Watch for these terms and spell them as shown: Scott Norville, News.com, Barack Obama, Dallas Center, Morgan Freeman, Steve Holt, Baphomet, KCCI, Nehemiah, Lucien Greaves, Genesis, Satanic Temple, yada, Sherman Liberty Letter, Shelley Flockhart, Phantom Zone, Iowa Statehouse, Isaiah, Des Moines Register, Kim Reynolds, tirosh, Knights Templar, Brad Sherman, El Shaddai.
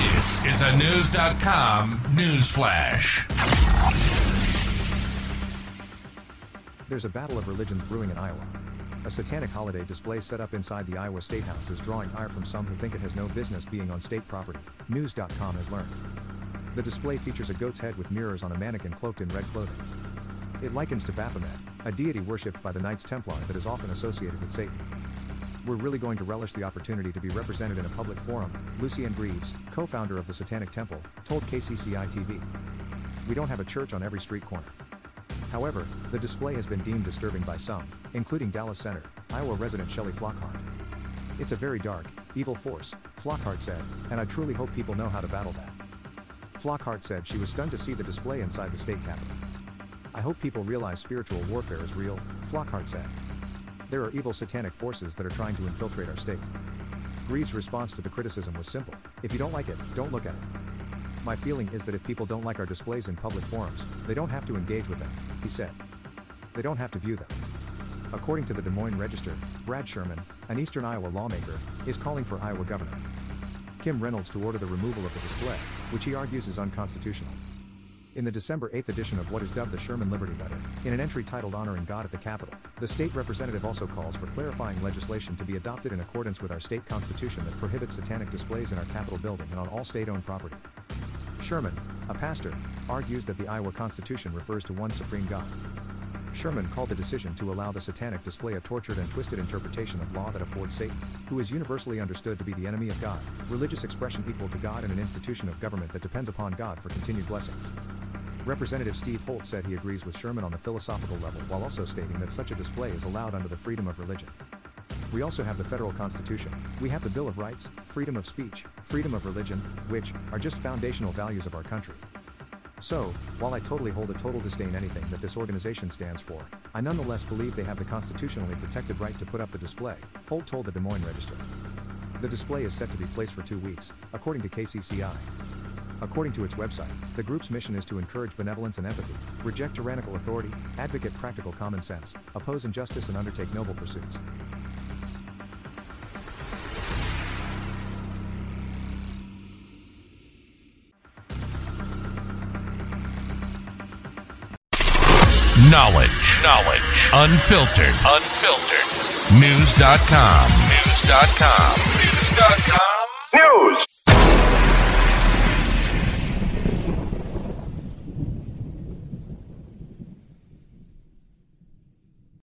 This is a News.com news flash. There's a battle of religions brewing in Iowa. A satanic holiday display set up inside the Iowa Statehouse is drawing ire from some who think it has no business being on state property, News.com has learned. The display features a goat's head with mirrors on a mannequin cloaked in red clothing. It likens to Baphomet, a deity worshipped by the Knights Templar that is often associated with Satan. We're really going to relish the opportunity to be represented in a public forum, Lucien Greaves, co-founder of the Satanic Temple, told KCCI TV. We don't have a church on every street corner. However, the display has been deemed disturbing by some, including Dallas Center, Iowa resident Shelley Flockhart. It's a very dark, evil force, Flockhart said, and I truly hope people know how to battle that. Flockhart said she was stunned to see the display inside the state capitol. I hope people realize spiritual warfare is real, Flockhart said. There are evil satanic forces that are trying to infiltrate our state. Greaves' response to the criticism was simple. If you don't like it, don't look at it. My feeling is that if people don't like our displays in public forums, they don't have to engage with them, he said. They don't have to view them. According to the Des Moines Register, Brad Sherman, an eastern Iowa lawmaker, is calling for Iowa Governor Kim Reynolds to order the removal of the display, which he argues is unconstitutional. In the December 8th edition of what is dubbed the Sherman Liberty Letter, in an entry titled Honoring God at the Capitol, the state representative also calls for clarifying legislation to be adopted in accordance with our state constitution that prohibits satanic displays in our Capitol building and on all state-owned property. Sherman, a pastor, argues that the Iowa Constitution refers to one supreme God. Sherman called the decision to allow the satanic display a tortured and twisted interpretation of law that affords Satan, who is universally understood to be the enemy of God, religious expression equal to God and an institution of government that depends upon God for continued blessings. Representative Steve Holt said he agrees with Sherman on the philosophical level while also stating that such a display is allowed under the freedom of religion. We also have the federal constitution, we have the Bill of Rights, freedom of speech, freedom of religion, which are just foundational values of our country. So, while I totally hold a total disdain anything that this organization stands for, I nonetheless believe they have the constitutionally protected right to put up the display, Holt told the Des Moines Register. The display is set to be placed for 2 weeks, according to KCCI. According to its website, the group's mission is to encourage benevolence and empathy, reject tyrannical authority, advocate practical common sense, oppose injustice and undertake noble pursuits. Knowledge. Unfiltered. News.com. News.